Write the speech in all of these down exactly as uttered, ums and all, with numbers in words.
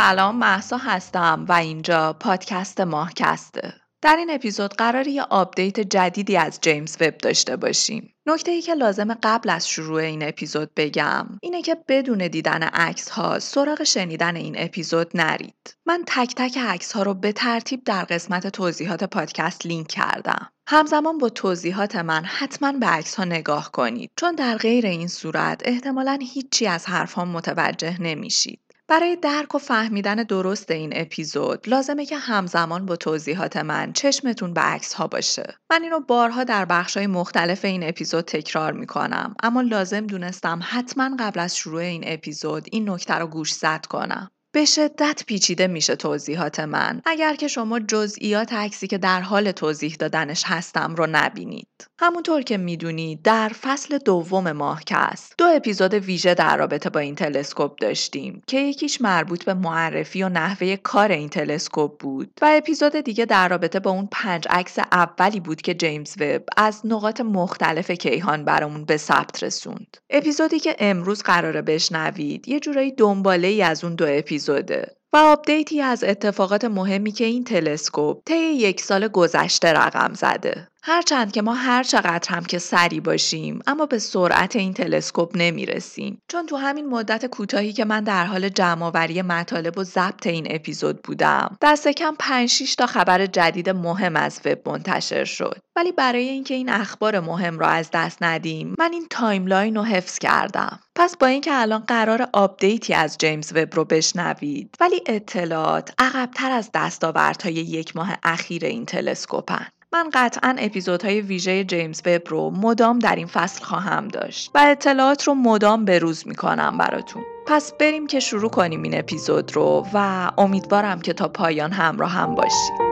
سلام، مهسا هستم و اینجا پادکست ماهکسته. در این اپیزود قراره یه آپدیت جدیدی از جیمز وب داشته باشیم. نکته‌ای که لازم قبل از شروع این اپیزود بگم اینه که بدون دیدن عکس‌ها سراغ شنیدن این اپیزود نرید. من تک تک عکس‌ها رو به ترتیب در قسمت توضیحات پادکست لینک کردم. همزمان با توضیحات من حتما به عکس‌ها نگاه کنید، چون در غیر این صورت احتمالاً هیچی از حرف‌ها متوجه نمیشید. برای درک و فهمیدن درست این اپیزود لازمه که همزمان با توضیحات من چشمتون به عکس‌ها باشه. من اینو بارها در بخش‌های مختلف این اپیزود تکرار می‌کنم، اما لازم دونستم حتما قبل از شروع این اپیزود این نکته رو گوشزد کنم. به شدت پیچیده میشه توضیحات من اگر که شما جزئیات عکسی که در حال توضیح دادنش هستم رو نبینید. همونطور که میدونید در فصل دوم ماهکست دو اپیزود ویژه در رابطه با این تلسکوپ داشتیم که یکیش مربوط به معرفی و نحوه کار این تلسکوپ بود و اپیزود دیگه در رابطه با اون پنج عکس اولی بود که جیمز وب از نقاط مختلف کیهان برامون به ثبت رسوند. اپیزودی که امروز قراره بشنوید یه جورایی دنباله‌ای از اون دو اپیزود و آپدیتی از اتفاقات مهمی که این تلسکوپ طی یک سال گذشته رقم زده. هرچند که ما هر چقدر هم که سری باشیم اما به سرعت این تلسکوپ نمیرسیم، چون تو همین مدت کوتاهی که من در حال جمع‌آوری مطالب و ضبط این اپیزود بودم دست کم پنج شش تا خبر جدید مهم از وب منتشر شد. ولی برای اینکه این اخبار مهم را از دست ندیم من این تایملاین رو حفظ کردم. پس با اینکه الان قرار آپدیتی از جیمز وب رو بشنوید، ولی اطلاعات عقب‌تر از دستاوردهای یک ماه اخیر این تلسکوپن. من قطعاً اپیزودهای ویژه جیمز وب رو مدام در این فصل خواهم داشت و اطلاعات رو مدام به روز می‌کنم براتون. پس بریم که شروع کنیم این اپیزود رو و امیدوارم که تا پایان همراه هم باشید.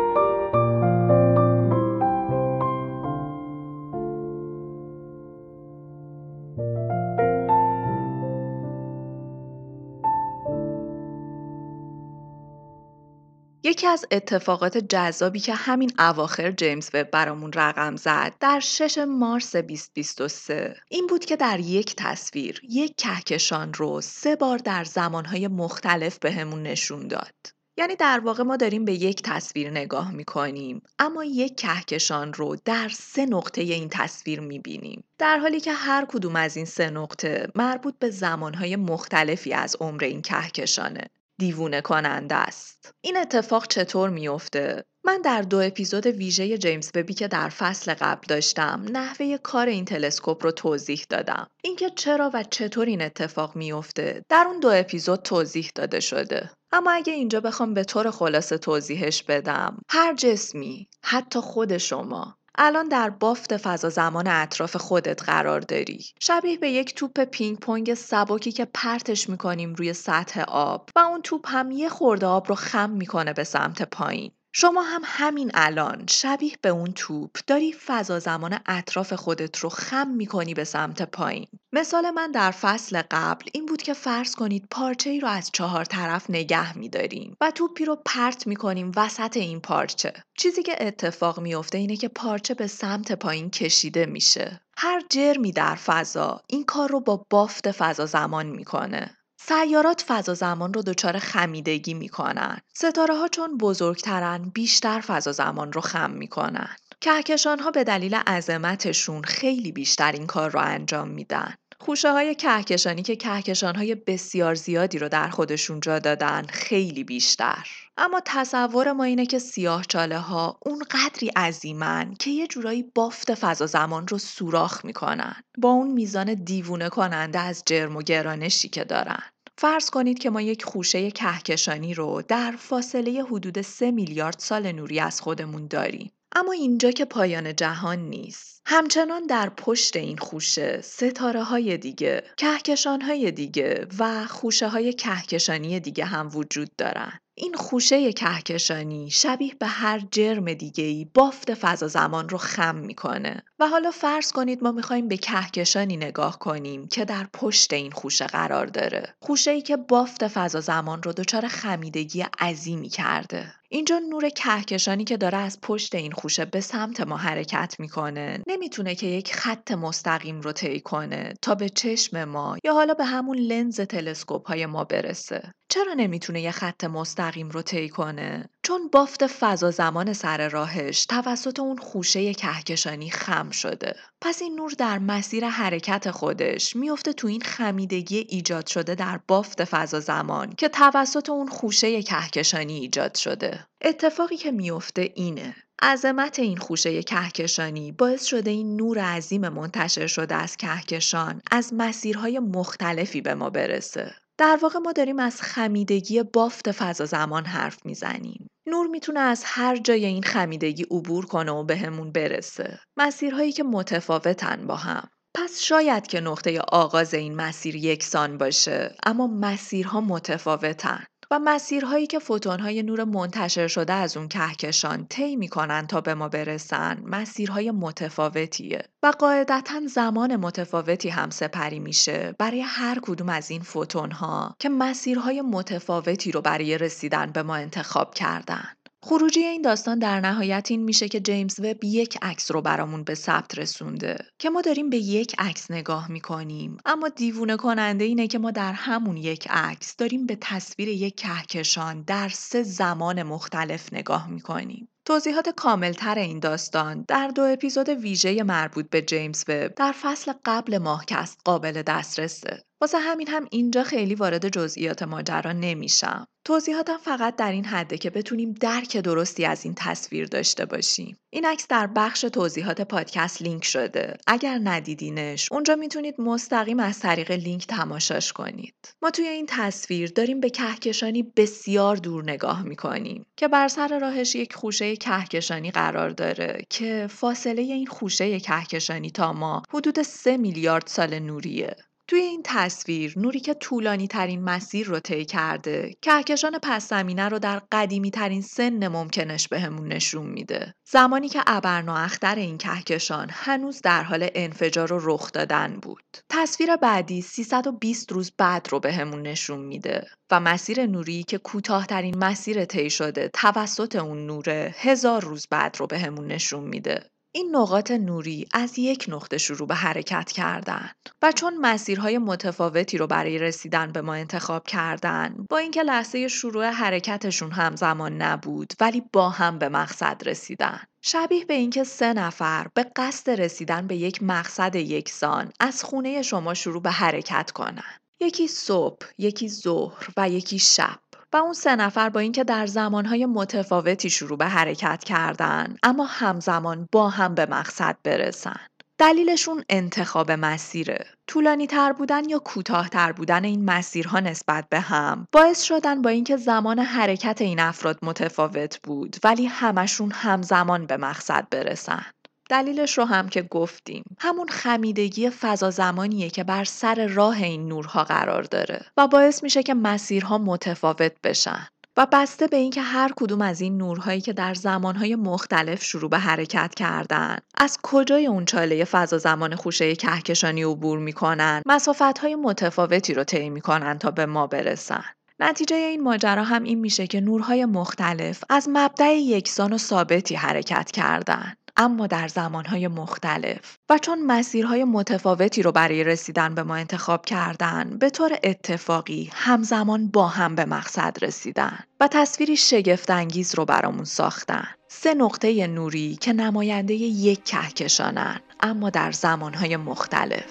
یکی از اتفاقات جذابی که همین اواخر جیمز وب برامون رقم زد در ششم مارس بیست بیست و سه این بود که در یک تصویر یک کهکشان رو سه بار در زمانهای مختلف به همون نشون داد. یعنی در واقع ما داریم به یک تصویر نگاه میکنیم اما یک کهکشان رو در سه نقطه این تصویر میبینیم، در حالی که هر کدوم از این سه نقطه مربوط به زمانهای مختلفی از عمر این کهکشانه. دیوونه کننده است. این اتفاق چطور میفته؟ من در دو اپیزود ویژه جیمز وبی که در فصل قبل داشتم نحوه کار این تلسکوپ رو توضیح دادم. اینکه چرا و چطور این اتفاق میفته در اون دو اپیزود توضیح داده شده. اما اگه اینجا بخوام به طور خلاصه توضیحش بدم، هر جسمی، حتی خود شما، الان در بافت فضا زمان اطراف خودت قرار داری. شبیه به یک توپ پینگ پونگ سبکی که پرتش میکنیم روی سطح آب و اون توپ هم یه خورده آب رو خم میکنه به سمت پایین. شما هم همین الان شبیه به اون توپ داری فضا زمان اطراف خودت رو خم میکنی به سمت پایین. مثال من در فصل قبل این بود که فرض کنید پارچه ای رو از چهار طرف نگه میداریم و توپی رو پرت میکنیم وسط این پارچه. چیزی که اتفاق میفته اینه که پارچه به سمت پایین کشیده میشه. هر جرمی در فضا این کار رو با بافت فضا زمان میکنه. سیارات فضا زمان رو دچار خمیدگی میکنن. ستاره ها چون بزرگترن بیشتر فضا زمان رو خم میکنن. کهکشان ها به دلیل عظمتشون خیلی بیشتر این کار رو انجام میدن. خوشه های کهکشانی که کهکشان های بسیار زیادی رو در خودشون جا دادن خیلی بیشتر. اما تصور ما اینه که سیاه‌چاله ها اون قدری عظیمن که یه جورایی بافت فضا زمان رو سوراخ میکنن با اون میزان دیوونه کننده از جرم و گرانشی که دارن. فرض کنید که ما یک خوشه کهکشانی رو در فاصله حدود سه میلیارد سال نوری از خودمون داریم. اما اینجا که پایان جهان نیست، همچنان در پشت این خوشه ستاره های دیگه، کهکشان های دیگه و خوشه های کهکشانی دیگه هم وجود دارن. این خوشه کهکشانی شبیه به هر جرم دیگه‌ای بافت فضا زمان رو خم میکنه و حالا فرض کنید ما میخوایم به کهکشانی نگاه کنیم که در پشت این خوشه قرار داره، خوشه‌ای که بافت فضا زمان رو دچار خمیدگی عظیمی کرده. اینجا نور کهکشانی که داره از پشت این خوشه به سمت ما حرکت میکنه نمیتونه که یک خط مستقیم رو طی کنه تا به چشم ما یا حالا به همون لنز تلسکوپ های ما برسه. چرا نمیتونه یه خط مستقیم رو طی کنه؟ چون بافت فضا زمان سر راهش توسط اون خوشه کهکشانی خم شده. پس این نور در مسیر حرکت خودش میفته تو این خمیدگی ایجاد شده در بافت فضا زمان که توسط اون خوشه کهکشانی ایجاد شده. اتفاقی که میفته اینه: عظمت این خوشه کهکشانی باعث شده این نور عظیم منتشر شده از کهکشان از مسیرهای مختلفی به ما برسه. در واقع ما داریم از خمیدگی بافت فضا زمان حرف میزنیم. نور میتونه از هر جای این خمیدگی عبور کنه و بهمون برسه. مسیرهایی که متفاوتن با هم. پس شاید که نقطه آغاز این مسیر یکسان باشه، اما مسیرها متفاوتن و مسیرهایی که فوتون‌های نور منتشر شده از اون کهکشان طی می‌کنن تا به ما برسن، مسیرهای متفاوتیه و قاعدتاً زمان متفاوتی هم سپری میشه برای هر کدوم از این فوتون‌ها که مسیرهای متفاوتی رو برای رسیدن به ما انتخاب کردن. خروجی این داستان در نهایت این میشه که جیمز وب یک عکس رو برامون به ثبت رسونده که ما داریم به یک عکس نگاه میکنیم، اما دیوونه کننده اینه که ما در همون یک عکس داریم به تصویر یک کهکشان در سه زمان مختلف نگاه میکنیم. توضیحات کاملتر این داستان در دو اپیزود ویژه مربوط به جیمز وب در فصل قبل ماهکست قابل دسترسه. واسه همین هم اینجا خیلی وارد جزئیات ماجرا نمیشم. توضیحاتم فقط در این حده که بتونیم درک درستی از این تصویر داشته باشیم. این عکس در بخش توضیحات پادکست لینک شده. اگر ندیدینش، اونجا میتونید مستقیم از طریق لینک تماشاش کنید. ما توی این تصویر داریم به کهکشانی بسیار دور نگاه میکنیم که بر سر راهش یک خوشه کهکشانی قرار داره که فاصله این خوشه کهکشانی تا ما حدود سه میلیارد سال نوریه. توی این تصویر نوری که طولانی ترین مسیر رو طی کرده کهکشان پس زمینه رو در قدیمی ترین سن ممکنش بهمون نشون میده، زمانی که ابرن و اختر این کهکشان هنوز در حال انفجار و رخ دادن بود. تصویر بعدی سیصد و بیست روز بعد رو بهمون نشون میده و مسیر نوری که کوتاه‌ترین مسیر طی شده توسط اون نوره هزار روز بعد رو بهمون نشون میده. این نقاط نوری از یک نقطه شروع به حرکت کردن و چون مسیرهای متفاوتی رو برای رسیدن به ما انتخاب کردن، با اینکه لحظه شروع حرکتشون همزمان نبود ولی با هم به مقصد رسیدن. شبیه به اینکه سه نفر به قصد رسیدن به یک مقصد یکسان از خونه شما شروع به حرکت کنن. یکی صبح، یکی ظهر و یکی شب. و اون سه نفر با اینکه در زمانهای متفاوتی شروع به حرکت کردن، اما همزمان با هم به مقصد برسن. دلیلشون انتخاب مسیره. طولانی تر بودن یا کوتاه تر بودن این مسیرها نسبت به هم باعث شدن با اینکه زمان حرکت این افراد متفاوت بود ولی همشون همزمان به مقصد برسن. دلیلش رو هم که گفتیم، همون خمیدگی فضا زمانیه که بر سر راه این نورها قرار داره و باعث میشه که مسیرها متفاوت بشن و بسته به اینکه هر کدوم از این نورهایی که در زمانهای مختلف شروع به حرکت کردن از کجای اون چاله فضا زمان خوشه کهکشانی عبور میکنن، مسافتهای متفاوتی رو طی میکنن تا به ما برسن. نتیجه این ماجرا هم این میشه که نورهای مختلف از مبدأ یکسان و ثابتی حرکت کردن، اما در زمانهای مختلف و چون مسیرهای متفاوتی رو برای رسیدن به ما انتخاب کردن، به طور اتفاقی همزمان با هم به مقصد رسیدن و تصویری شگفت‌انگیز رو برامون ساختن. سه نقطه نوری که نماینده یک کهکشانن، اما در زمانهای مختلف.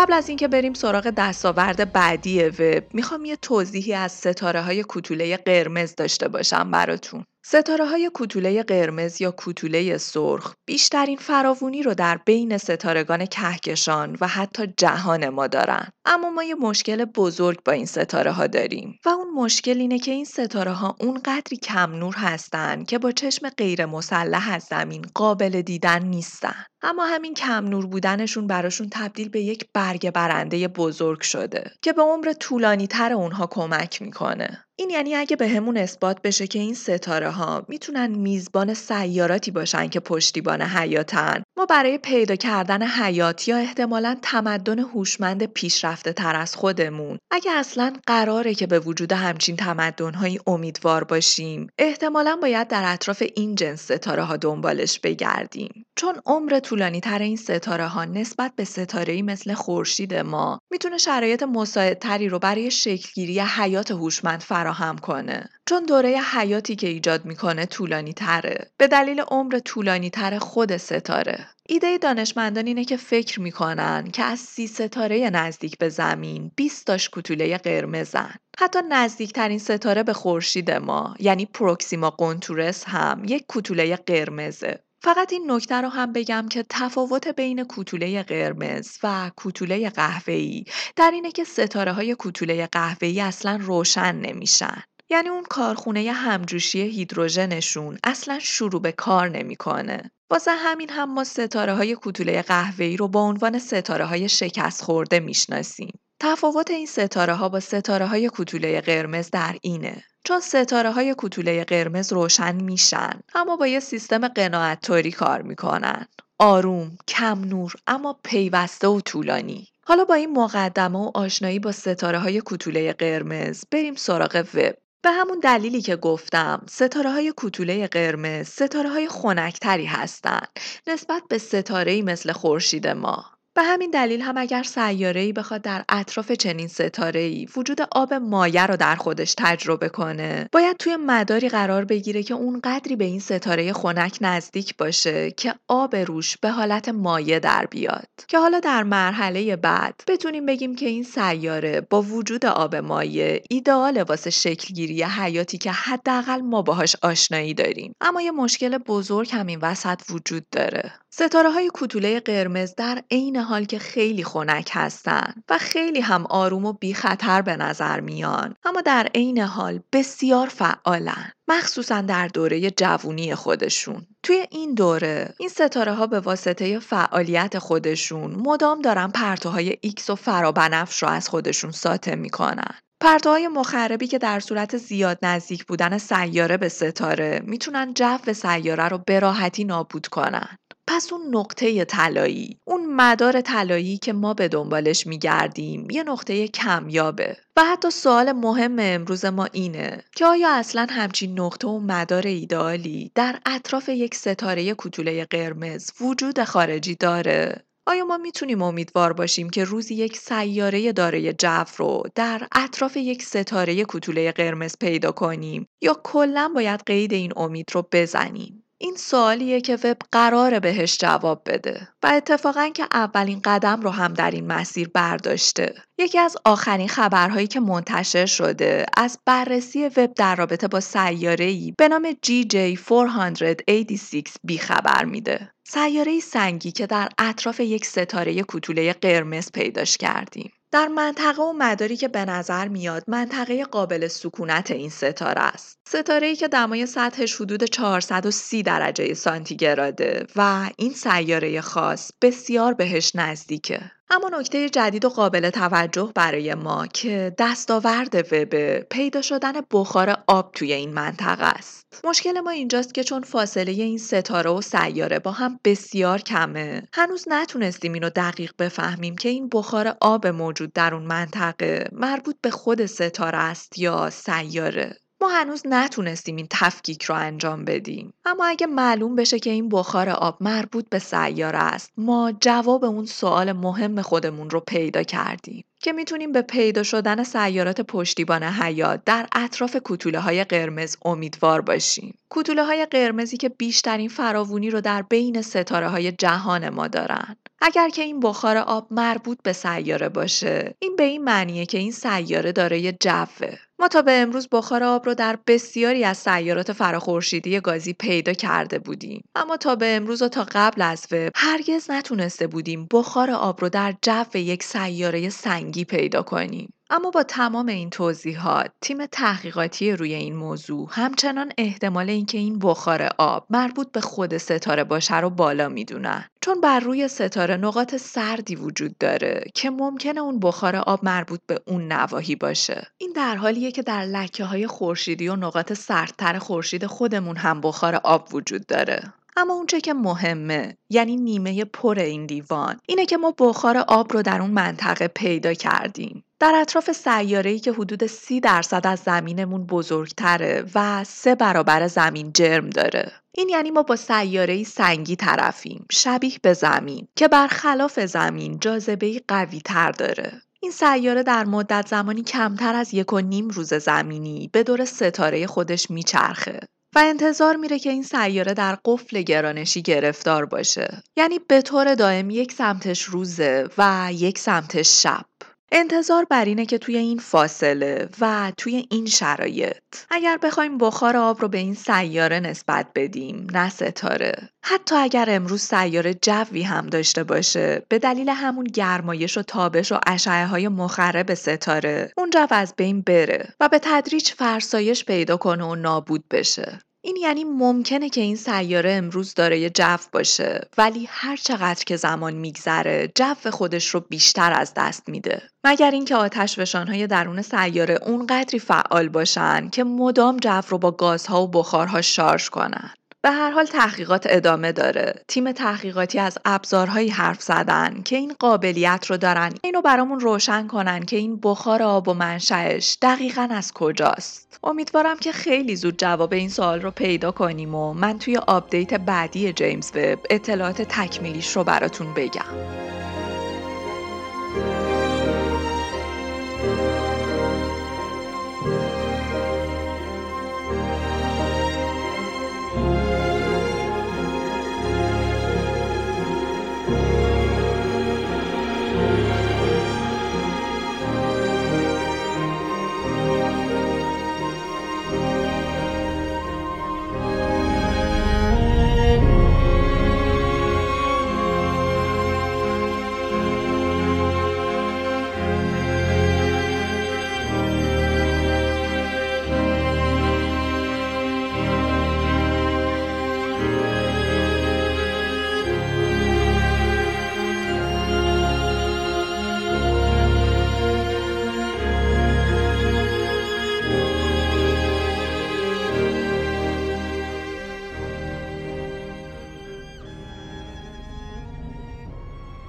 قبل از اینکه بریم سراغ دستاورد بعدی وب، میخوام یه توضیحی از ستاره‌های کوتوله قرمز داشته باشم براتون. ستاره‌های کوتوله قرمز یا کوتوله سرخ بیشترین فراوانی رو در بین ستارگان کهکشان و حتی جهان ما دارن. اما ما یه مشکل بزرگ با این ستاره‌ها داریم و اون مشکل اینه که این ستاره‌ها اونقدری کم نور هستن که با چشم غیر مسلح از زمین قابل دیدن نیستن. اما همین کم نور بودنشون براشون تبدیل به یک برگ برنده بزرگ شده که به عمر طولانی‌تر اونها کمک میکنه. این یعنی اگه به همون اثبات بشه که این ستاره ها میتونن میزبان سیاراتی باشن که پشتیبان حیاتن، ما برای پیدا کردن حیات یا احتمالاً تمدن هوشمند پیشرفته تر از خودمون، اگه اصلاً قراره که به وجود همچین تمدن‌هایی امیدوار باشیم، احتمالاً باید در اطراف این جنس ستاره ها دنبالش بگردیم. چون عمر طولانی تر این ستاره ها نسبت به ستاره‌ای مثل خورشید ما میتونه شرایط مساعدتری رو برای شکلگیری حیات هوشمند فراهم کنه. چون دوره حیاتی که ایجاد میکنه طولانی تره، به دلیل عمر طولانی تر خود ستاره. ایده دانشمندان اینه که فکر میکنن که از سی ستاره نزدیک به زمین بیست تاش کوتوله قرمزن. حتی نزدیکترین ستاره به خورشید ما، یعنی پروکسیما قنطورس، هم یک کوتوله قرمزه. فقط این نکته رو هم بگم که تفاوت بین کوتوله قرمز و کوتوله قهوه‌ای در اینه که ستاره‌های کوتوله قهوه‌ای اصلاً روشن نمیشن. یعنی اون کارخونه همجوشی هیدروژنشون اصلاً شروع به کار نمیکنه. واسه همین هم ما ستاره‌های کوتوله قهوه‌ای رو با عنوان ستاره‌های شکست خورده میشناسیم. تفاوت این ستاره‌ها با ستاره‌های کوتوله قرمز در اینه. چون ستاره‌های کوتوله قرمز روشن میشن، اما با یه سیستم قناعت‌طوری کار میکنن. آروم، کم نور، اما پیوسته و طولانی. حالا با این مقدمه و آشنایی با ستاره‌های کوتوله قرمز بریم سراغ وب. به همون دلیلی که گفتم، ستاره‌های کوتوله قرمز ستاره‌های خنک‌تری هستن نسبت به ستاره‌ای مثل خورشید ما. به همین دلیل هم اگر سیاره‌ای بخواد در اطراف چنین ستاره‌ای وجود آب مایع رو در خودش تجربه کنه، باید توی مداری قرار بگیره که اون قدری به این ستاره خنک نزدیک باشه که آب روش به حالت مایع در بیاد، که حالا در مرحله بعد بتونیم بگیم که این سیاره با وجود آب مایع ایدئال واسه شکلگیری حیاتی که حداقل ما باهاش آشنایی داریم. اما یه مشکل بزرگ همین وسط وجود داره. ستاره‌های کوتوله قرمز در عین حال که خیلی خنک هستن و خیلی هم آروم و بی خطر به نظر میان، اما در عین حال بسیار فعالن، مخصوصا در دوره جوونی خودشون. توی این دوره این ستاره ها به واسطه فعالیت خودشون مدام دارن پرتوهای ایکس و فرابنفش رو از خودشون ساطع میکنن. پرتوهای مخربی که در صورت زیاد نزدیک بودن سیاره به ستاره میتونن جو سیاره رو به راحتی نابود کنن. پس اون نقطه طلایی، اون مدار طلایی که ما به دنبالش میگردیم، یه نقطه کمیابه. و حتی سوال مهم امروز ما اینه که آیا اصلاً همچین نقطه و مدار ایدئالی در اطراف یک ستاره کوتوله قرمز وجود خارجی داره؟ آیا ما میتونیم امیدوار باشیم که روزی یک سیاره دارای جو رو در اطراف یک ستاره کوتوله قرمز پیدا کنیم یا کلاً باید قید این امید رو بزنیم؟ این سوالیه که وب قراره بهش جواب بده و اتفاقاً که اولین قدم رو هم در این مسیر برداشته. یکی از آخرین خبرهایی که منتشر شده از بررسی وب در رابطه با سیاره‌ای به نام جی جی چهارصد و هشتاد و شش بی خبر میده. سیاره سنگی که در اطراف یک ستاره کوتوله قرمز پیداش کردیم. در منطقه و مداری که به نظر میاد منطقه قابل سکونت این ستاره است. ستاره‌ای که دمای سطحش حدود چهارصد و سی درجه سانتیگراده و این سیاره خاص بسیار بهش نزدیکه. اما نکته جدید و قابل توجه برای ما که دستاورد وب پیدا شدن بخار آب توی این منطقه است. مشکل ما اینجاست که چون فاصله این ستاره و سیاره با هم بسیار کمه، هنوز نتونستیم اینو دقیق بفهمیم که این بخار آب موجود در اون منطقه مربوط به خود ستاره است یا سیاره. ما هنوز نتونستیم این تفکیک رو انجام بدیم. اما اگه معلوم بشه که این بخار آب مربوط به سیاره است، ما جواب اون سوال مهم خودمون رو پیدا کردیم که میتونیم به پیدا شدن سیارات پشتیبان حیات در اطراف کتوله‌های قرمز امیدوار باشیم. کتوله‌های قرمزی که بیشترین فراوانی رو در بین ستاره‌های جهان ما دارن. اگر که این بخار آب مربوط به سیاره باشه، این به این معنیه که این سیاره دارای جوه. ما تا به امروز بخار آب رو در بسیاری از سیارات فراخورشیدی گازی پیدا کرده بودیم، اما تا به امروز و تا قبل از وب هرگز نتونسته بودیم بخار آب رو در جو یک سیاره سنگی پیدا کنیم. اما با تمام این توضیحات، تیم تحقیقاتی روی این موضوع همچنان احتمال اینکه این بخار آب مربوط به خود ستاره باشه رو بالا میدونن، چون بر روی ستاره نقاط سردی وجود داره که ممکنه اون بخار آب مربوط به اون نواحی باشه. این در حالیه که در لکه‌های خورشیدی و نقاط سردتر خورشید خودمون هم بخار آب وجود داره. اما اونچه که مهمه، یعنی نیمه پر این دیوان، اینه که ما بخار آب رو در اون منطقه پیدا کردیم. در اطراف سیاره‌ای که حدود سی درصد از زمینمون بزرگتره و سه برابر زمین جرم داره. این یعنی ما با سیاره‌ای سنگی طرفیم، شبیه به زمین، که برخلاف زمین جاذبه‌ای قوی تر داره. این سیاره در مدت زمانی کمتر از یک و نیم روز زمینی به دور ستاره خودش میچرخه و انتظار میره که این سیاره در قفل گرانشی گرفتار باشه. یعنی به طور دائم یک سمتش روزه و یک سمتش شب. انتظار بر اینه که توی این فاصله و توی این شرایط اگر بخوایم بخار آب رو به این سیاره نسبت بدیم، نه ستاره، حتی اگر امروز سیاره جوی هم داشته باشه، به دلیل همون گرمایش و تابش و اشعه‌های مخرب ستاره اون جو از بین بره و به تدریج فرسایش پیدا کنه و نابود بشه. این یعنی ممکنه که این سیاره امروز دارای جو باشه، ولی هر چقدر که زمان میگذره جو خودش رو بیشتر از دست میده، مگر اینکه آتشفشان‌های درون سیاره اونقدری فعال باشن که مدام جو رو با گازها و بخارها شارژ کنن. به هر حال تحقیقات ادامه داره. تیم تحقیقاتی از ابزارهایی حرف زدن که این قابلیت رو دارن اینو برامون روشن کنن که این بخار آب و منشأش دقیقاً از کجاست. امیدوارم که خیلی زود جواب این سوال رو پیدا کنیم و من توی آپدیت بعدی جیمز وب اطلاعات تکمیلیش رو براتون بگم.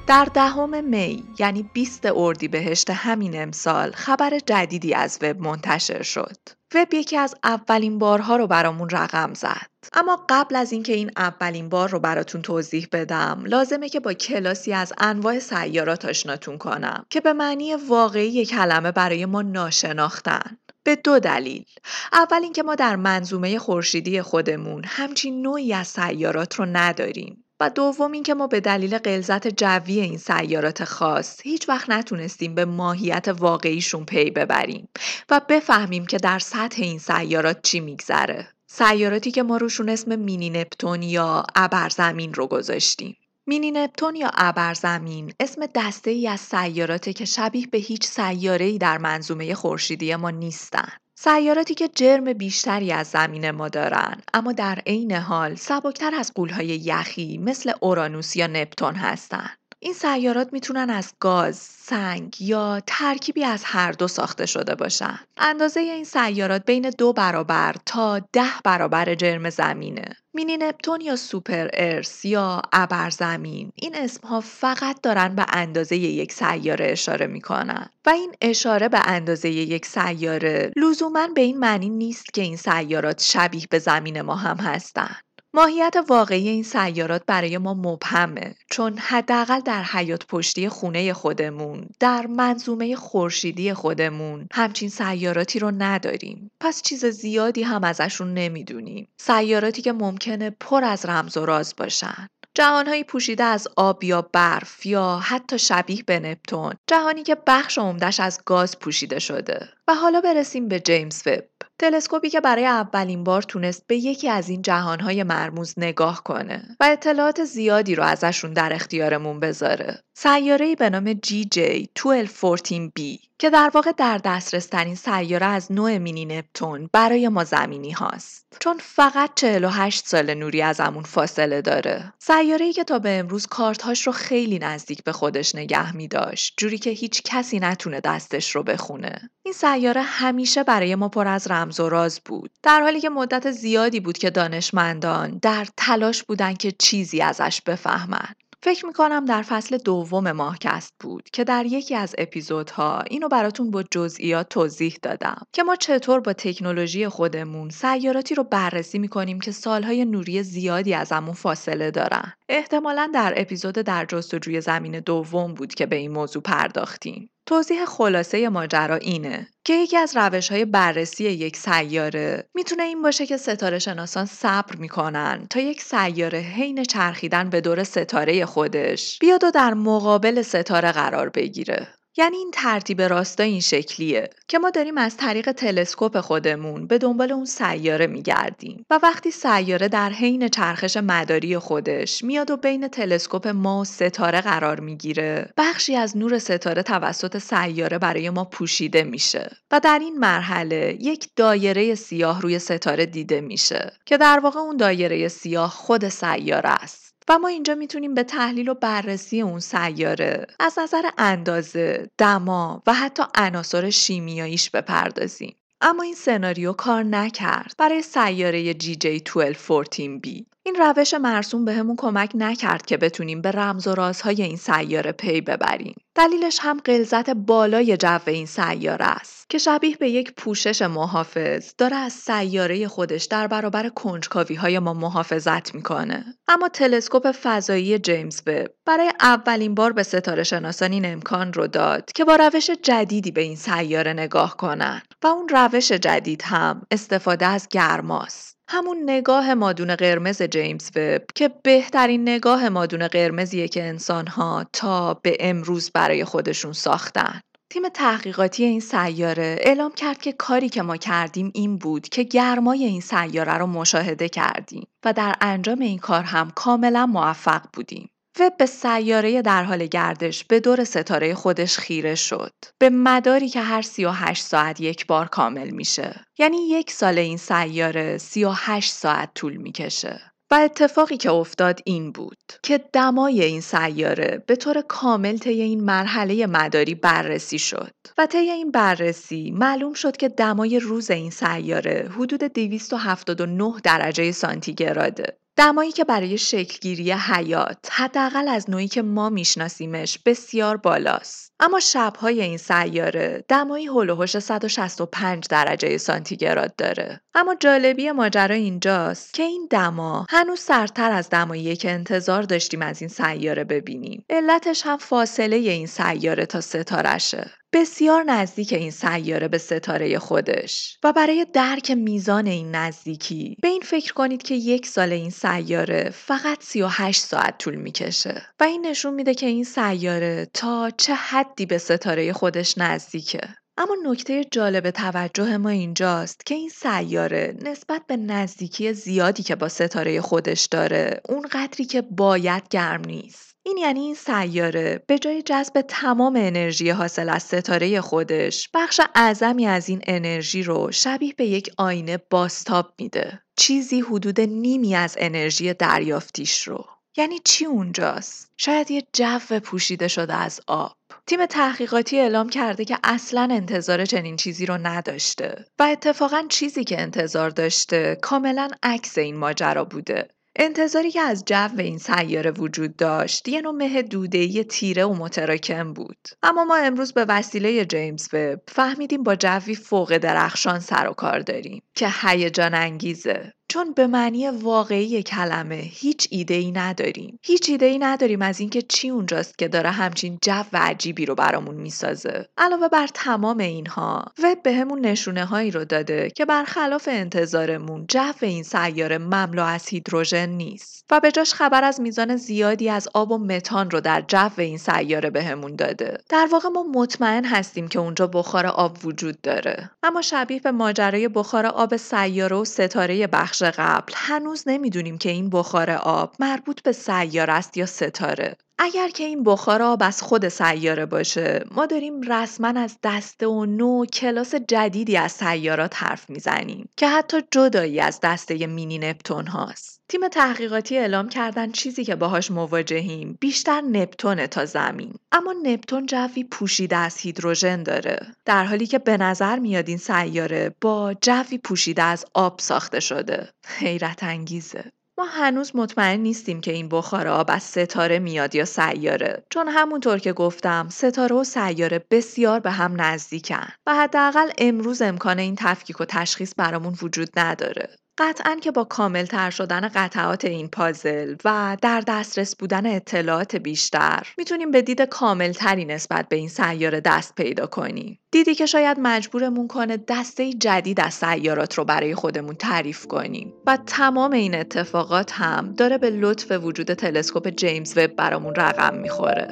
در دهم می، یعنی بیست اردیبهشت همین امسال، خبر جدیدی از وب منتشر شد. وب یکی از اولین بارها رو برامون رقم زد. اما قبل از اینکه این اولین بار رو براتون توضیح بدم، لازمه که با کلاسی از انواع سیارات آشناتون کنم که به معنی واقعی کلمه برای ما ناشناختن. به دو دلیل. اول اینکه ما در منظومه خورشیدی خودمون همچین نوعی از سیارات رو نداریم. و دوم این که ما به دلیل غلظت جوی این سیارات خاص هیچ وقت نتونستیم به ماهیت واقعیشون پی ببریم و بفهمیم که در سطح این سیارات چی میگذره. سیاراتی که ما روشون اسم مینی نپتون یا ابرزمین رو گذاشتیم. مینی نپتون یا ابرزمین اسم دسته ای از سیاراته که شبیه به هیچ سیاره‌ای در منظومه خورشیدی ما نیستن. سیاراتی که جرم بیشتری از زمین ما دارن، اما در عین حال سبکتر از غول‌های یخی مثل اورانوس یا نپتون هستن. این سیارات میتونن از گاز، سنگ یا ترکیبی از هر دو ساخته شده باشن. اندازه این سیارات بین دو برابر تا ده برابر جرم زمینه. مینی نپتون یا سوپر ارث یا ابرزمین، این اسمها فقط دارن به اندازه یک سیاره اشاره میکنن و این اشاره به اندازه یک سیاره لزوماً به این معنی نیست که این سیارات شبیه به زمین ما هم هستن. ماهیت واقعی این سیارات برای ما مبهمه، چون حداقل در حیاط پشتی خونه خودمون، در منظومه خورشیدی خودمون همچین سیاراتی رو نداریم. پس چیز زیادی هم ازشون نمیدونیم. سیاراتی که ممکنه پر از رمز و راز باشن. جهان‌های پوشیده از آب یا برف یا حتی شبیه به نپتون، جهانی که بخش عمده‌اش از گاز پوشیده شده. و حالا برسیم به جیمز وب، تلسکوپی که برای اولین بار تونست به یکی از این جهان‌های مرموز نگاه کنه و اطلاعات زیادی رو ازشون در اختیارمون بذاره. سیاره‌ای به نام جی جی یک دو یک چهار بی که در واقع در دسترس ترین سیاره از نوع مینی نپتون برای ما زمینی هاست، چون فقط چهل و هشت سال نوری ازمون فاصله داره. سیاره‌ای که تا به امروز کارت‌هاش رو خیلی نزدیک به خودش نگه می‌داشت، جوری که هیچ کسی نتونه دستش رو بخونه. این سیاره همیشه برای ما پر از رمز و راز بود، در حالی که مدت زیادی بود که دانشمندان در تلاش بودن که چیزی ازش بفهمن. فکر میکنم در فصل دوم ماهکست بود که در یکی از اپیزودها اینو براتون با جزئیات توضیح دادم که ما چطور با تکنولوژی خودمون سیاراتی رو بررسی میکنیم که سالهای نوری زیادی ازمون فاصله دارن. احتمالاً در اپیزود در جستجوی زمین دوم بود که به این موضوع پرداختیم. توضیح خلاصه ماجرا اینه که یکی از روش‌های بررسی یک سیاره میتونه این باشه که ستاره‌شناسان صبر میکنن تا یک سیاره حین چرخیدن به دور ستاره خودش بیاد و در مقابل ستاره قرار بگیره. یعنی این ترتیب راستا این شکلیه که ما داریم از طریق تلسکوپ خودمون به دنبال اون سیاره میگردیم و وقتی سیاره در حین چرخش مداری خودش میاد و بین تلسکوپ ما و ستاره قرار میگیره، بخشی از نور ستاره توسط سیاره برای ما پوشیده میشه و در این مرحله یک دایره سیاه روی ستاره دیده میشه که در واقع اون دایره سیاه خود سیاره است. و ما اینجا میتونیم به تحلیل و بررسی اون سیاره از نظر اندازه، دما و حتی عناصر شیمیاییش بپردازیم. اما این سناریو کار نکرد برای سیاره جی جی یک دو یک چهار بی. این روش مرسوم به همون کمک نکرد که بتونیم به رمز و رازهای این سیاره پی ببریم. دلیلش هم غلظت بالای جو این سیاره است که شبیه به یک پوشش محافظ داره از سیاره خودش در برابر کنجکاوی‌های ما محافظت میکنه. اما تلسکوپ فضایی جیمز وب برای اولین بار به ستاره‌شناسان این امکان رو داد که با روش جدیدی به این سیاره نگاه کنن و اون روش جدید هم استفاده از گرماست. همون نگاه مادون قرمز جیمز وب که بهترین نگاه مادون قرمزیه که انسان‌ها تا به امروز برای خودشون ساختن. تیم تحقیقاتی این سیاره اعلام کرد که کاری که ما کردیم این بود که گرمای این سیاره رو مشاهده کردیم و در انجام این کار هم کاملا موفق بودیم. وب به سیاره در حال گردش به دور ستاره خودش خیره شد، به مداری که هر سی و هشت ساعت یک بار کامل میشه. یعنی یک سال این سیاره سی و هشت ساعت طول میکشه. و اتفاقی که افتاد این بود که دمای این سیاره به طور کامل طی این مرحله مداری بررسی شد و طی این بررسی معلوم شد که دمای روز این سیاره حدود دویست و هفتاد و نه درجه سانتیگراده. دمایی که برای شکلگیری حیات حداقل از نوعی که ما میشناسیمش بسیار بالاست. اما شب‌های این سیاره دمایی هولوحش صد و شصت و پنج درجه سانتیگراد داره. اما جالبی ماجرا اینجاست که این دما هنوز سرتر از دماییه که انتظار داشتیم از این سیاره ببینیم. علتش هم فاصله این سیاره تا ستارشه. بسیار نزدیک این سیاره به ستاره خودش و برای درک میزان این نزدیکی به این فکر کنید که یک سال این سیاره فقط سی و هشت ساعت طول میکشه و این نشون میده که این سیاره تا چه حدی به ستاره خودش نزدیکه. اما نکته جالب توجه ما اینجاست که این سیاره نسبت به نزدیکی زیادی که با ستاره خودش داره اونقدری که باید گرم نیست. این یعنی این سیاره به جای جذب تمام انرژی حاصل از ستاره خودش، بخش اعظمی از این انرژی رو شبیه به یک آینه بازتاب میده. چیزی حدود نیمی از انرژی دریافتیش رو. یعنی چی اونجاست؟ شاید یه جو پوشیده شده از آب. تیم تحقیقاتی اعلام کرده که اصلاً انتظار چنین چیزی رو نداشته و اتفاقاً چیزی که انتظار داشته کاملاً عکس این ماجرا بوده. انتظاری که از جو این سیاره وجود داشت یه نوع مه دوده‌ای تیره و متراکم بود. اما ما امروز به وسیله جیمز وب فهمیدیم با جوی فوق درخشان سر و کار داریم که هیجان انگیزه. چون به معنی واقعی کلمه هیچ ایده‌ای نداریم. هیچ ایده‌ای نداریم از اینکه چی اونجاست که داره همچین جو عجیبی رو برامون میسازه. علاوه بر تمام اینها، وب بهمون نشونه هایی رو داده که برخلاف انتظارمون جو این سیاره مملو از هیدروژن نیست و به جاش خبر از میزان زیادی از آب و متان رو در جو این سیاره بهمون داده. در واقع ما مطمئن هستیم که اونجا بخار آب وجود داره، اما شبیه به ماجرای بخار آب سیاره و ستاره بخش قبل هنوز نمیدونیم که این بخار آب مربوط به سیاره است یا ستاره. اگر که این بخار آب از خود سیاره باشه، ما داریم رسما از دسته و نوع کلاس جدیدی از سیارات حرف میزنیم که حتی جدایی از دسته مینی نپتون هاست. تیم تحقیقاتی اعلام کردن چیزی که باهاش مواجهیم بیشتر نپتونه تا زمین، اما نپتون جوی پوشیده از هیدروژن داره، در حالی که به نظر میاد این سیاره با جوی پوشیده از آب ساخته شده. حیرت انگیزه. ما هنوز مطمئن نیستیم که این بخار آب از ستاره میاد یا سیاره، چون همونطور که گفتم ستاره و سیاره بسیار به هم نزدیکن و حداقل امروز امکان این تفکیک و تشخیص برامون وجود نداره. قطعاً که با کامل‌تر شدن قطعات این پازل و در دسترس بودن اطلاعات بیشتر میتونیم به دید کامل‌تری نسبت به این سیاره دست پیدا کنیم. دیدی که شاید مجبورمون کنه دسته جدید از سیارات رو برای خودمون تعریف کنیم و تمام این اتفاقات هم داره به لطف وجود تلسکوپ جیمز وب برامون رقم میخوره.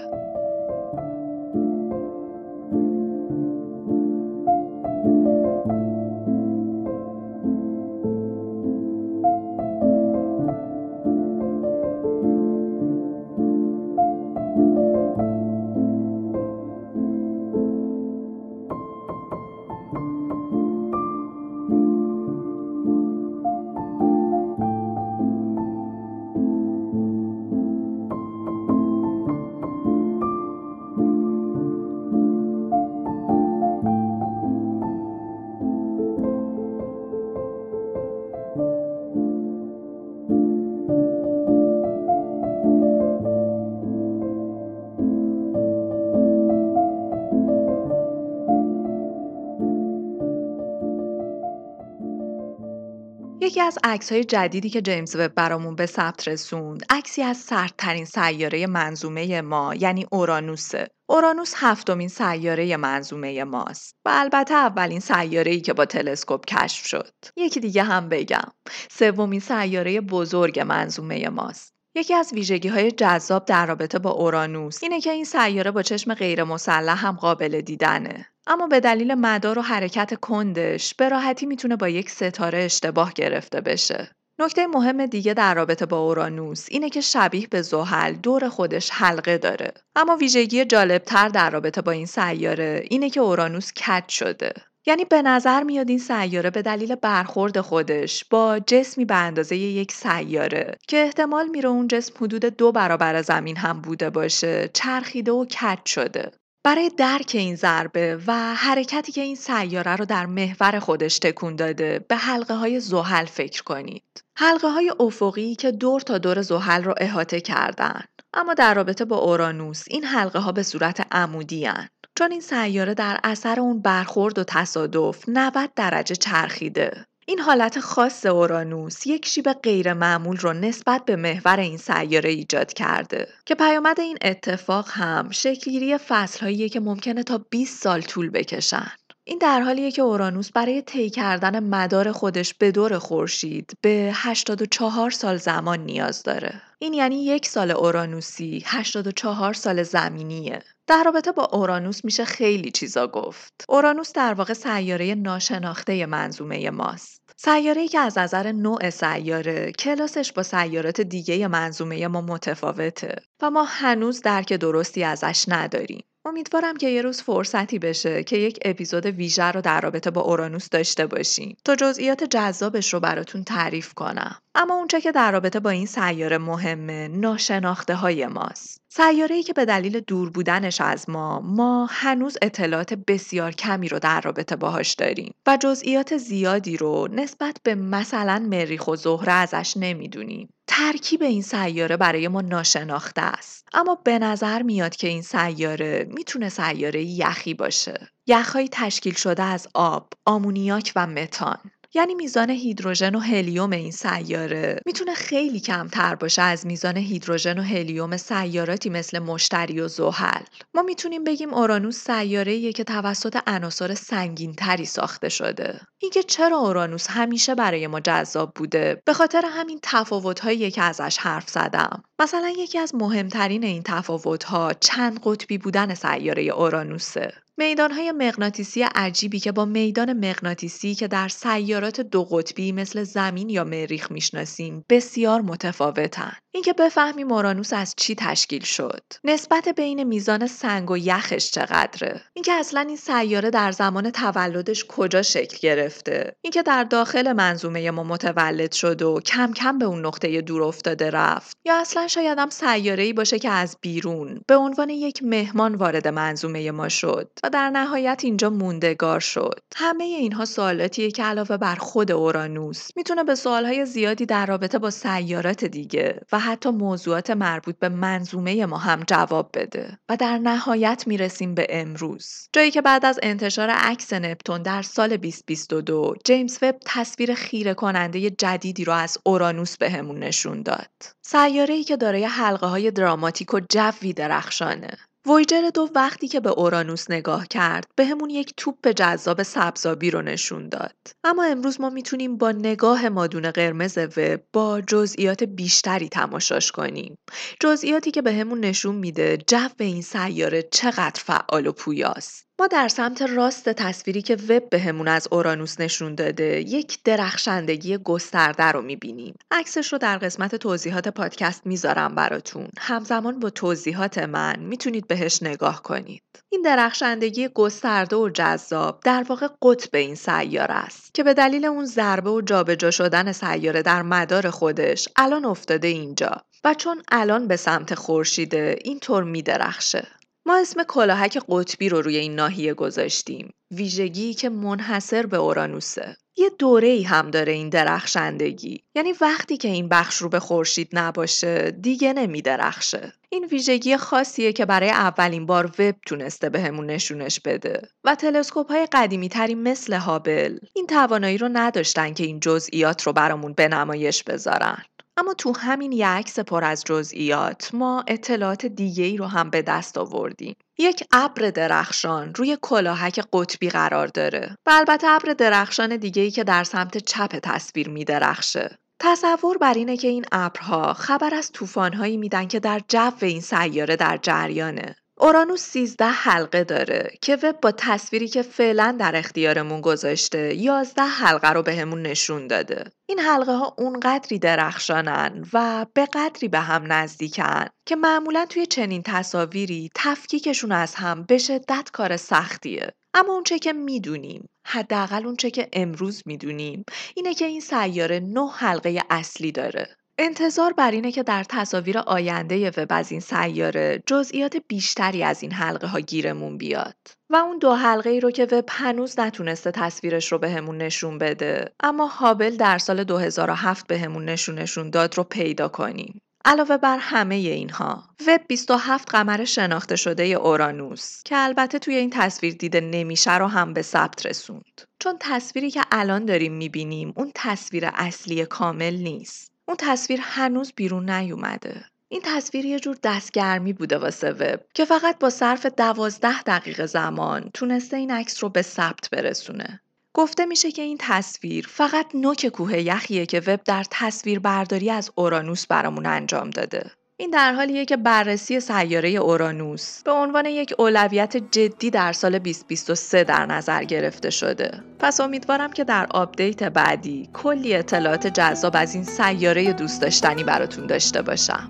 یکی از عکس‌های جدیدی که جیمز وب برامون به ثبت رسوند، عکسی از سردترین سیاره منظومه ما، یعنی اورانوسه. اورانوس هفتمین سیاره منظومه ماست و البته اولین سیاره‌ای که با تلسکوپ کشف شد. یکی دیگه هم بگم، سومین سیاره بزرگ منظومه ماست. یکی از ویژگی‌های جذاب در رابطه با اورانوس اینه که این سیاره با چشم غیر مسلح هم قابل دیدنه، اما به دلیل مدار و حرکت کندش به راحتی میتونه با یک ستاره اشتباه گرفته بشه. نکته مهم دیگه در رابطه با اورانوس اینه که شبیه به زحل دور خودش حلقه داره، اما ویژگی جالبتر در رابطه با این سیاره اینه که اورانوس کج شده. یعنی به نظر میاد این سیاره به دلیل برخورد خودش با جسمی به اندازه یک سیاره که احتمال میره اون جسم حدود دو برابر زمین هم بوده باشه، چرخیده و کج شده. برای درک این ضربه و حرکتی که این سیاره رو در محور خودش تکون داده، به حلقه های زحل فکر کنید. حلقه های افقی که دور تا دور زحل رو احاطه کردن. اما در رابطه با اورانوس این حلقه ها به صورت عمودی هن. چون این سیاره در اثر اون برخورد و تصادف نود درجه چرخیده. این حالت خاص اورانوس یک شیب غیر معمول رو نسبت به محور این سیاره ایجاد کرده که پیامد این اتفاق هم شکلگیری فصل‌هاییه که ممکنه تا بیست سال طول بکشن. این در حالیه که اورانوس برای طی کردن مدار خودش به دور خورشید به هشتاد و چهار سال زمان نیاز داره. این یعنی یک سال اورانوسی هشتاد و چهار سال زمینیه. در رابطه با اورانوس میشه خیلی چیزا گفت. اورانوس در واقع سیاره ناشناخته منظومه ماست. سیاره‌ای که از نظر نوع سیاره کلاسش با سیارات دیگه منظومه ما متفاوته و ما هنوز درک درستی ازش نداریم. امیدوارم که یه روز فرصتی بشه که یک اپیزود ویژه رو در رابطه با اورانوس داشته باشیم تا جزئیات جذابش رو براتون تعریف کنم. اما اونچه که در رابطه با این سیاره مهمه ناشناخته های ماست. سیاره‌ای که به دلیل دور بودنش از ما ما هنوز اطلاعات بسیار کمی رو در رابطه باهاش داریم و جزئیات زیادی رو نسبت به مثلا مریخ و زهره ازش نمیدونیم. ترکیب این سیاره برای ما ناشناخته است، اما به نظر میاد که این سیاره میتونه سیاره یخی باشه. یخ‌های تشکیل شده از آب، آمونیاک و متان. یعنی میزان هیدروژن و هلیوم این سیاره میتونه خیلی کمتر باشه از میزان هیدروژن و هلیوم سیاراتی مثل مشتری و زحل. ما میتونیم بگیم اورانوس سیاره‌ایه که توسط عناصر سنگین‌تری ساخته شده. اینکه چرا اورانوس همیشه برای ما جذاب بوده، به خاطر همین تفاوت‌هایی که ازش حرف زدم. مثلا یکی از مهمترین این تفاوت‌ها چند قطبی بودن سیاره اورانوسه. میدان‌های مغناطیسی عجیبی که با میدان مغناطیسی که در سیارات دو قطبی مثل زمین یا مریخ میشناسیم بسیار متفاوتن. اینکه بفهمیم اورانوس از چی تشکیل شد، نسبت بین میزان سنگ و یخش چقدره، اینکه اصلا این سیاره در زمان تولدش کجا شکل گرفته، اینکه در داخل منظومه ما متولد شد و کم کم به اون نقطه دور افتاده رفت، یا اصلا شاید هم سیاره‌ای باشه که از بیرون به عنوان یک مهمان وارد منظومه ما شد و در نهایت اینجا موندگار شد. همه اینها سوالاتیه که علاوه بر خود اورانوس میتونه به سوالهای زیادی در رابطه با سیارات دیگه و حتی موضوعات مربوط به منظومه ما هم جواب بده. و در نهایت میرسیم به امروز، جایی که بعد از انتشار عکس نپتون در سال بیست بیست و دو جیمز وب تصویر خیره کننده جدیدی رو از اورانوس بهمون نشون داد. سیاره‌ای که دارای حلقه‌های دراماتیک و جوی درخشانه. وویجر دو وقتی که به اورانوس نگاه کرد بهمون یک توپ جذاب سبزابی رو نشون داد، اما امروز ما میتونیم با نگاه مادون قرمز و با جزئیات بیشتری تماشاش کنیم، جزئیاتی که بهمون نشون میده جو این سیاره چقدر فعال و پویاست. ما در سمت راست تصویری که وب بهمون از اورانوس نشون داده یک درخشندگی گسترده رو میبینیم. عکسش رو در قسمت توضیحات پادکست میذارم براتون. همزمان با توضیحات من میتونید بهش نگاه کنید. این درخشندگی گسترده و جذاب در واقع قطب این سیاره است که به دلیل اون ضربه و جابجا شدن سیاره در مدار خودش الان افتاده اینجا و چون الان به سمت خورشیده اینطور میدرخشه. ما اسم کلاهک قطبی رو روی این ناحیه گذاشتیم، ویژگی که منحصر به اورانوسه. یه دوره‌ای هم داره این درخشندگی، یعنی وقتی که این بخش رو به خورشید نباشه دیگه نمیدرخشه. این ویژگی خاصیه که برای اولین بار وب تونسته بهمون نشونش بده و تلسکوپ‌های قدیمی‌تری مثل هابل این توانایی رو نداشتن که این جزئیات رو برامون به نمایش بذارن. اما تو همین یک عکس پر از جزئیات ما اطلاعات دیگه‌ای رو هم به دست آوردیم. یک ابر درخشان روی کلاهک قطبی قرار داره و البته ابر درخشان دیگه‌ای که در سمت چپ تصویر می‌درخشه. تصور بر اینه که این ابرها خبر از طوفان‌هایی میدن که در جو این سیاره در جریانه. اورانوس سیزده حلقه داره که وب با تصویری که فعلا در اختیارمون گذاشته یازده حلقه رو بهمون نشون داده. این حلقه ها اونقدری درخشانن و به قدری به هم نزدیکن که معمولا توی چنین تصاویری تفکیکشون از هم به شدت کار سختیه. اما اونچه که میدونیم، حداقل اونچه که امروز میدونیم، اینه که این سیاره نه حلقه اصلی داره. انتظار بر اینه که در تصاویر آینده وب از این سیاره جزئیات بیشتری از این حلقه ها گیرمون بیاد و اون دو حلقه ای رو که وب هنوز نتونسته تصویرش رو بهمون نشون بده اما هابل در سال دو هزار و هفت بهمون نشونشون داد رو پیدا کنیم. علاوه بر همه اینها، وب بیست و هفت قمر شناخته شده اورانوس که البته توی این تصویر دیده نمیشه رو هم به ثبت رسوند، چون تصویری که الان داریم میبینیم اون تصویر اصلی کامل نیست. اون تصویر هنوز بیرون نیومده. این تصویر یه جور دستگرمی بوده واسه وب که فقط با صرف دوازده دقیقه زمان تونسته این عکس رو به ثبت برسونه. گفته میشه که این تصویر فقط نوک کوه یخیه که وب در تصویر برداری از اورانوس برامون انجام داده. این در حالیه که بررسی سیاره اورانوس به عنوان یک اولویت جدی در سال بیست بیست و سه در نظر گرفته شده. پس امیدوارم که در آپدیت بعدی کلی اطلاعات جذاب از این سیاره دوست داشتنی براتون داشته باشم.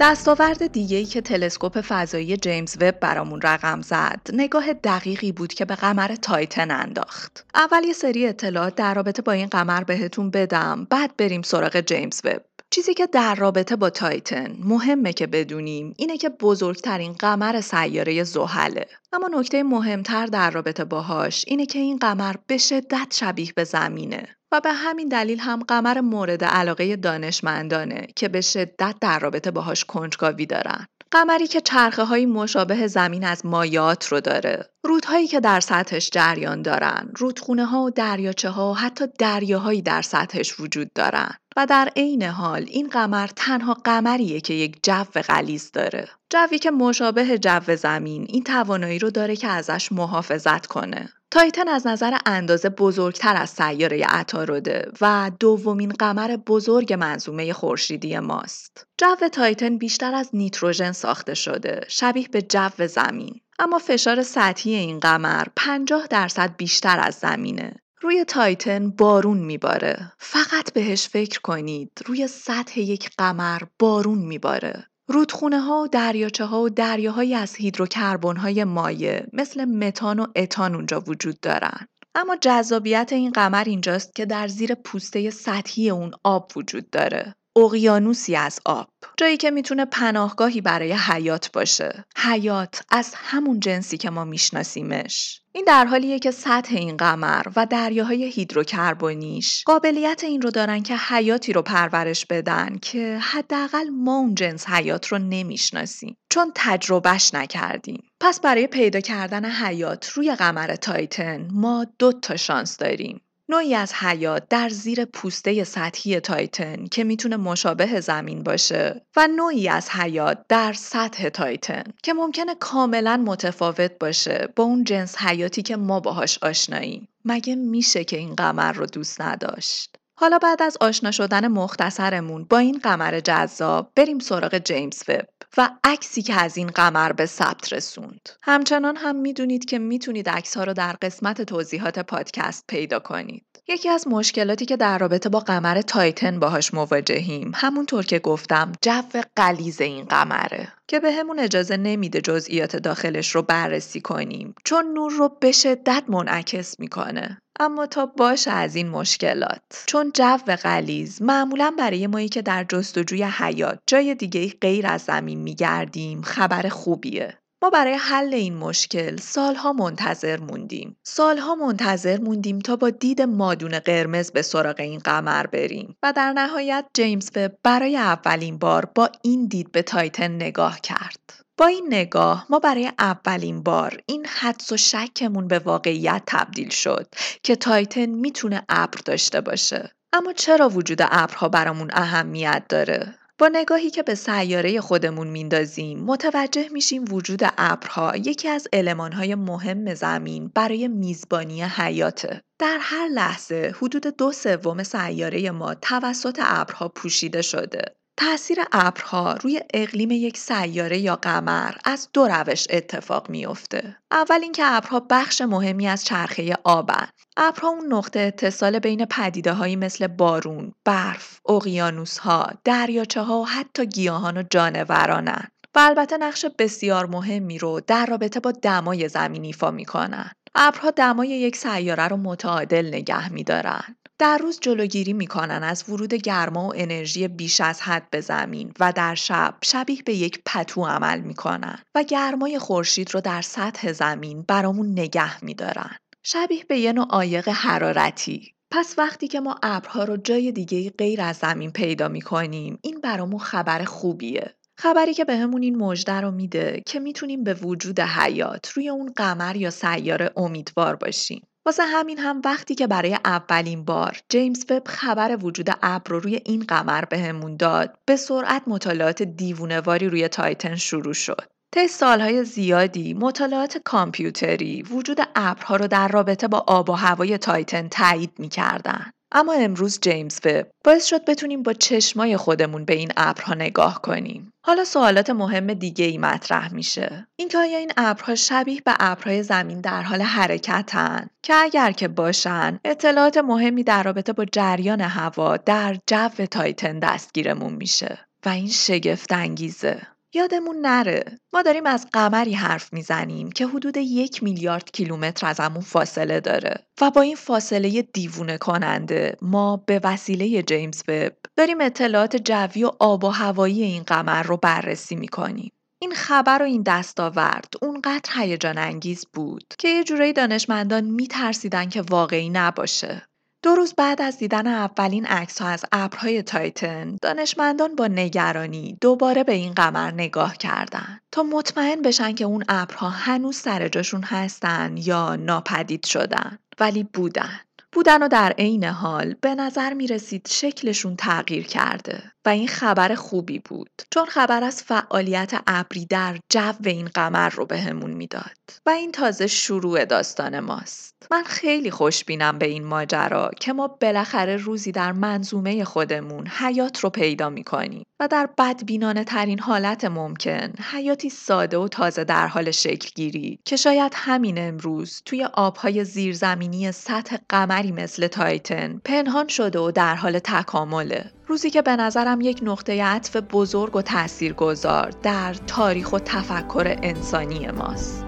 دستاورد دیگه‌ای که تلسکوپ فضایی جیمز وب برامون رقم زد، نگاه دقیقی بود که به قمر تایتن انداخت. اول یه سری اطلاعات در رابطه با این قمر بهتون بدم، بعد بریم سراغ جیمز وب. چیزی که در رابطه با تایتن مهمه که بدونیم اینه که بزرگترین قمر سیاره زحله. اما نکته مهمتر در رابطه باهاش اینه که این قمر به شدت شبیه به زمینه و به همین دلیل هم قمر مورد علاقه دانشمندانه که به شدت در رابطه باهاش کنجکاوی دارن. قمری که چرخه‌های مشابه زمین از مایات رو داره، رودهایی که در سطحش جریان دارن، رودخونه‌ها و دریاچه‌ها و حتی دریاهایی در سطحش وجود دارن. و در عین حال این قمر تنها قمریه که یک جو غلیظ داره. جوی که مشابه جو زمین این توانایی رو داره که ازش محافظت کنه. تایتن از نظر اندازه بزرگتر از سیاره عطارده و دومین قمر بزرگ منظومه خورشیدی ماست. جو تایتن بیشتر از نیتروژن ساخته شده، شبیه به جو زمین. اما فشار سطحی این قمر پنجاه درصد بیشتر از زمینه. روی تایتن بارون میباره. فقط بهش فکر کنید، روی سطح یک قمر بارون میباره. رودخونه ها و دریاچه ها و دریاهایی از هیدروکربن های مایع مثل متان و اتان اونجا وجود دارن. اما جذابیت این قمر اینجاست که در زیر پوسته سطحی اون آب وجود داره. اقیانوسی از آب، جایی که میتونه پناهگاهی برای حیات باشه. حیات از همون جنسی که ما میشناسیمش. این در حالیه که سطح این قمر و دریاهای هیدروکربنیش قابلیت این رو دارن که حیاتی رو پرورش بدن که حداقل ما اون جنس حیات رو نمیشناسیم، چون تجربهش نکردیم. پس برای پیدا کردن حیات روی قمر تایتن ما دو تا شانس داریم. نوعی از حیات در زیر پوسته سطحی تایتن که میتونه مشابه زمین باشه و نوعی از حیات در سطح تایتن که ممکنه کاملا متفاوت باشه با اون جنس حیاتی که ما باهاش آشناییم. مگه میشه که این قمر رو دوست نداشت؟ حالا بعد از آشنا شدن مختصرمون با این قمر جذاب، بریم سراغ جیمز وب و عکسی که از این قمر به ثبت رسوند. همچنان هم میدونید که میتونید عکس‌ها رو در قسمت توضیحات پادکست پیدا کنید. یکی از مشکلاتی که در رابطه با قمر تایتن باهاش مواجهیم، همونطور که گفتم، جو غلیظ این قمره که به همون اجازه نمیده جزئیات داخلش رو بررسی کنیم، چون نور رو به شدت منعکس میکنه. اما تا باشه از این مشکلات، چون جو غلیظ معمولا برای مایی که در جستجوی حیات جای دیگه غیر از زمین میگردیم خبر خوبیه. ما برای حل این مشکل سالها منتظر موندیم. سالها منتظر موندیم تا با دید مادون قرمز به سراغ این قمر بریم و در نهایت جیمز وب برای اولین بار با این دید به تایتن نگاه کرد. با این نگاه ما برای اولین بار این حدس و شکمون به واقعیت تبدیل شد که تایتن میتونه ابر داشته باشه. اما چرا وجود ابرها برامون اهمیت داره؟ با نگاهی که به سیاره خودمون میندازیم، متوجه میشیم وجود ابرها یکی از المانهای مهم زمین برای میزبانی حیاته. در هر لحظه حدود دو سوم سیاره ما توسط ابرها پوشیده شده. تأثیر ابرها روی اقلیم یک سیاره یا قمر از دو روش اتفاق میفته. اول اینکه ابرها بخش مهمی از چرخه آبن. ابرها اون نقطه اتصال بین پدیده‌هایی مثل بارون، برف، اقیانوس‌ها، دریاچه‌ها و حتی گیاهان و جانورانن. و البته نقش بسیار مهمی رو در رابطه با دمای زمین ایفا میکنن. ابرها دمای یک سیاره رو متعادل نگه میدارن. در روز جلوگیری میکنن از ورود گرما و انرژی بیش از حد به زمین و در شب شبیه به یک پتو عمل میکنن و گرمای خورشید رو در سطح زمین برامون نگه میدارن، شبیه به یه نوع عایق حرارتی. پس وقتی که ما ابرها رو جای دیگه غیر از زمین پیدا میکنیم، این برامون خبر خوبیه. خبری که بهمون این مژده رو میده که میتونیم به وجود حیات روی اون قمر یا سیاره امیدوار باشیم. واسه همین هم وقتی که برای اولین بار جیمز وب خبر وجود ابر رو روی این قمر بهمون داد، به سرعت مطالعات دیوونه‌واری روی تایتن شروع شد. طی سالهای زیادی مطالعات کامپیوتری وجود ابرها رو در رابطه با آب و هوای تایتن تایید می‌کردن. اما امروز جیمز وب باعث شد بتونیم با چشمای خودمون به این ابرها نگاه کنیم. حالا سوالات مهم دیگه ای مطرح میشه. اینکه آیا این ابرها شبیه به ابرهای زمین در حال حرکتن؟ که اگر که باشن، اطلاعات مهمی در رابطه با جریان هوا در جو تایتن دستگیرمون میشه. و این شگفت انگیزه. یادمون نره ما داریم از قمری حرف میزنیم که حدود یک میلیارد کیلومتر ازمون فاصله داره و با این فاصله دیوونه کننده ما به وسیله جیمز وب داریم اطلاعات جوی و آب و هوایی این قمر رو بررسی میکنیم. این خبر و این دستاورد اونقدر هیجان انگیز بود که یه جورایی دانشمندان میترسیدن که واقعی نباشه. دو روز بعد از دیدن اولین عکس‌ها از ابرهای تایتن، دانشمندان با نگرانی دوباره به این قمر نگاه کردند تا مطمئن بشن که اون ابرها هنوز سر جاشون هستن یا ناپدید شدن. ولی بودن. بودن و در عین حال به نظر می رسید شکلشون تغییر کرده و این خبر خوبی بود، چون خبر از فعالیت ابری در جو این قمر رو بهمون میداد و این تازه شروع داستان ماست. من خیلی خوشبینم به این ماجرا که ما بالاخره روزی در منظومه خودمون حیات رو پیدا میکنیم و در بدبینانه ترین حالت ممکن حیاتی ساده و تازه در حال شکل گیری که شاید همین امروز توی آبهای زیرزمینی سطح قمری مثل تایتن پنهان شده و در حال تکامله. روزی که به نظرم یک نقطه عطف بزرگ و تاثیرگذار در تاریخ و تفکر انسانی ماست.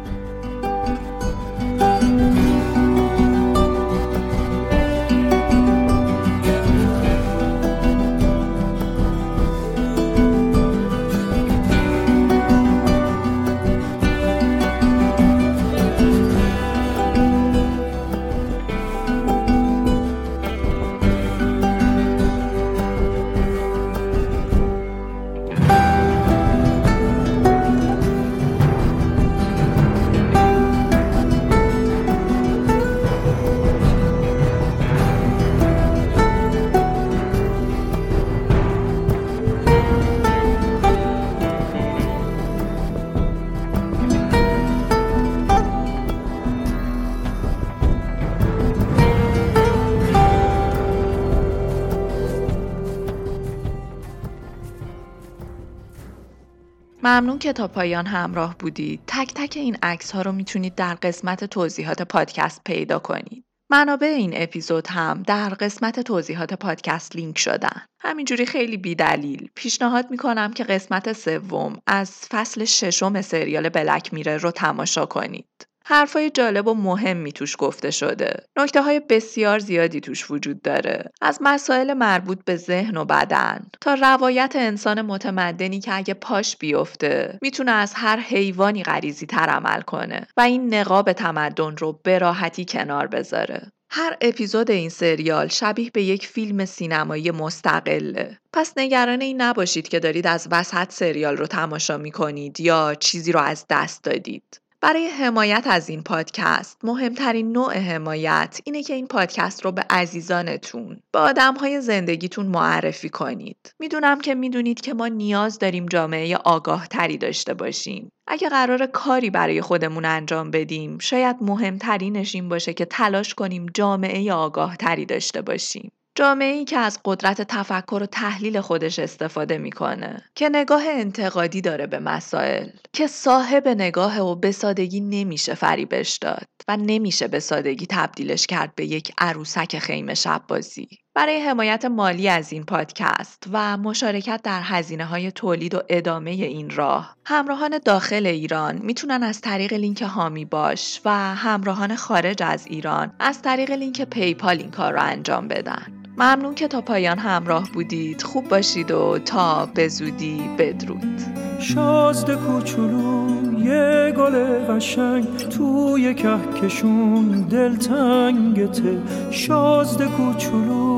ممنون که تا پایان همراه بودید. تک تک این عکس ها رو میتونید در قسمت توضیحات پادکست پیدا کنید. منابع این اپیزود هم در قسمت توضیحات پادکست لینک شدن. همینجوری خیلی بیدلیل پیشنهاد میکنم که قسمت سوم از فصل ششم سریال بلک میره رو تماشا کنید. حرفای جالب و مهمی توش گفته شده. نکته‌های بسیار زیادی توش وجود داره. از مسائل مربوط به ذهن و بدن تا روایت انسان متمدنی که اگه پاش بیفته میتونه از هر حیوانی غریزی‌تر عمل کنه و این نقاب تمدن رو به راحتی کنار بذاره. هر اپیزود این سریال شبیه به یک فیلم سینمایی مستقله. پس نگران این نباشید که دارید از وسط سریال رو تماشا می‌کنید یا چیزی رو از دست دادید. برای حمایت از این پادکست، مهمترین نوع حمایت اینه که این پادکست رو به عزیزانتون، به آدم‌های زندگیتون معرفی کنید. میدونم که میدونید که ما نیاز داریم جامعه آگاه‌تری داشته باشیم. اگه قرار کاری برای خودمون انجام بدیم، شاید مهمترینش این باشه که تلاش کنیم جامعه آگاه‌تری داشته باشیم. جامعه‌ای که از قدرت تفکر و تحلیل خودش استفاده میکنه، که نگاه انتقادی داره به مسائل، که صاحب نگاه و به سادگی نمیشه فریبش داد و نمیشه به سادگی تبدیلش کرد به یک عروسک خیمه شب بازی. برای حمایت مالی از این پادکست و مشارکت در هزینه‌های تولید و ادامه این راه، همراهان داخل ایران میتونن از طریق لینک هامی باش و همراهان خارج از ایران از طریق لینک پیپال این کار رو انجام بدن. ممنون که تا پایان همراه بودید. خوب باشید و تا به زودی بدرود. شازده کوچولو یه گل قشنگ توی کهکشون دلتنگته. شازده کوچولو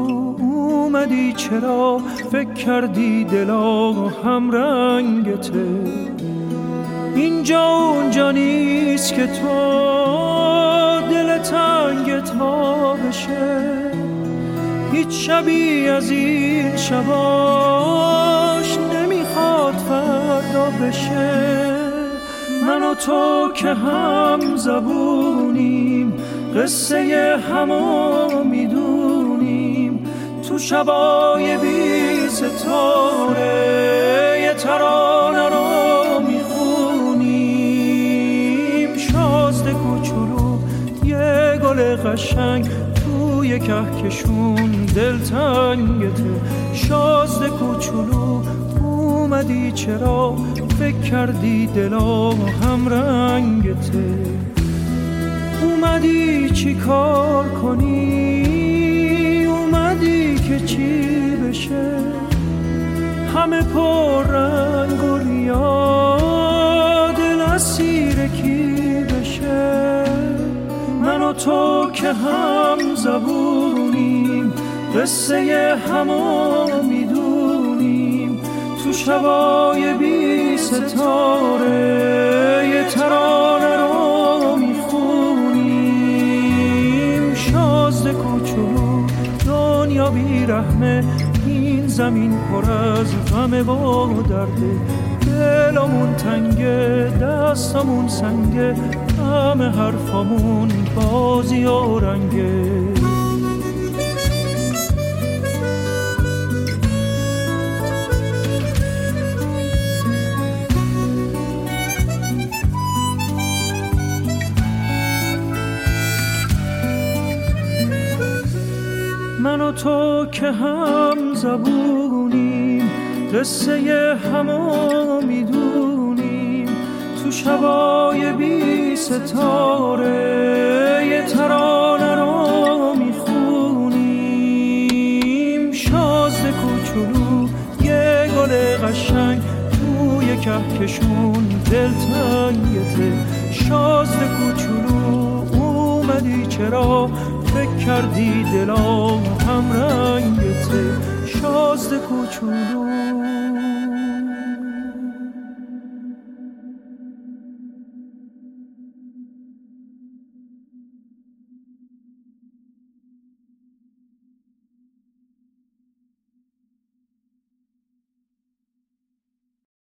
اومدی چرا فکر کردی دلا همرنگته. اینجا اونجا نیست که تو دلتنگت ها بشه. هیچ شبی از این شباش نمیخواد فردا بشه. من و تو که هم زبونیم قصه همو میدونیم. تو شبای بی ستاره یه ترانه رو میخونیم. شازده کوچولو یه گل قشنگ توی کهکشون دلتنگته. شازده کوچولو آمدی چرا فکر کردی دلا هم رنگته، اومدی چی کار کنی، اومدی که چی بشه، همه پر رنگ و ریا دل اسیر کی بشه، من و تو که هم زبونیم قصه همو میدونیم، تو شبای بی ستاره یه ترانه رو میخونیم، شازده کوچولو دنیا بی رحمه، این زمین پر از غم با درده، دلمون تنگه دستمون سنگه، همه حرفمون بازی و رنگه، من و تو که هم زبونیم قصه همو میدونیم، تو شبای بی ستاره یه ترانه رو میخونیم، شازده کوچولو یه گل قشنگ توی کهکشون دلتنگته، شازده کوچولو اومدی چرا فکر کردی دلام هم رنگته، شازده کوچولو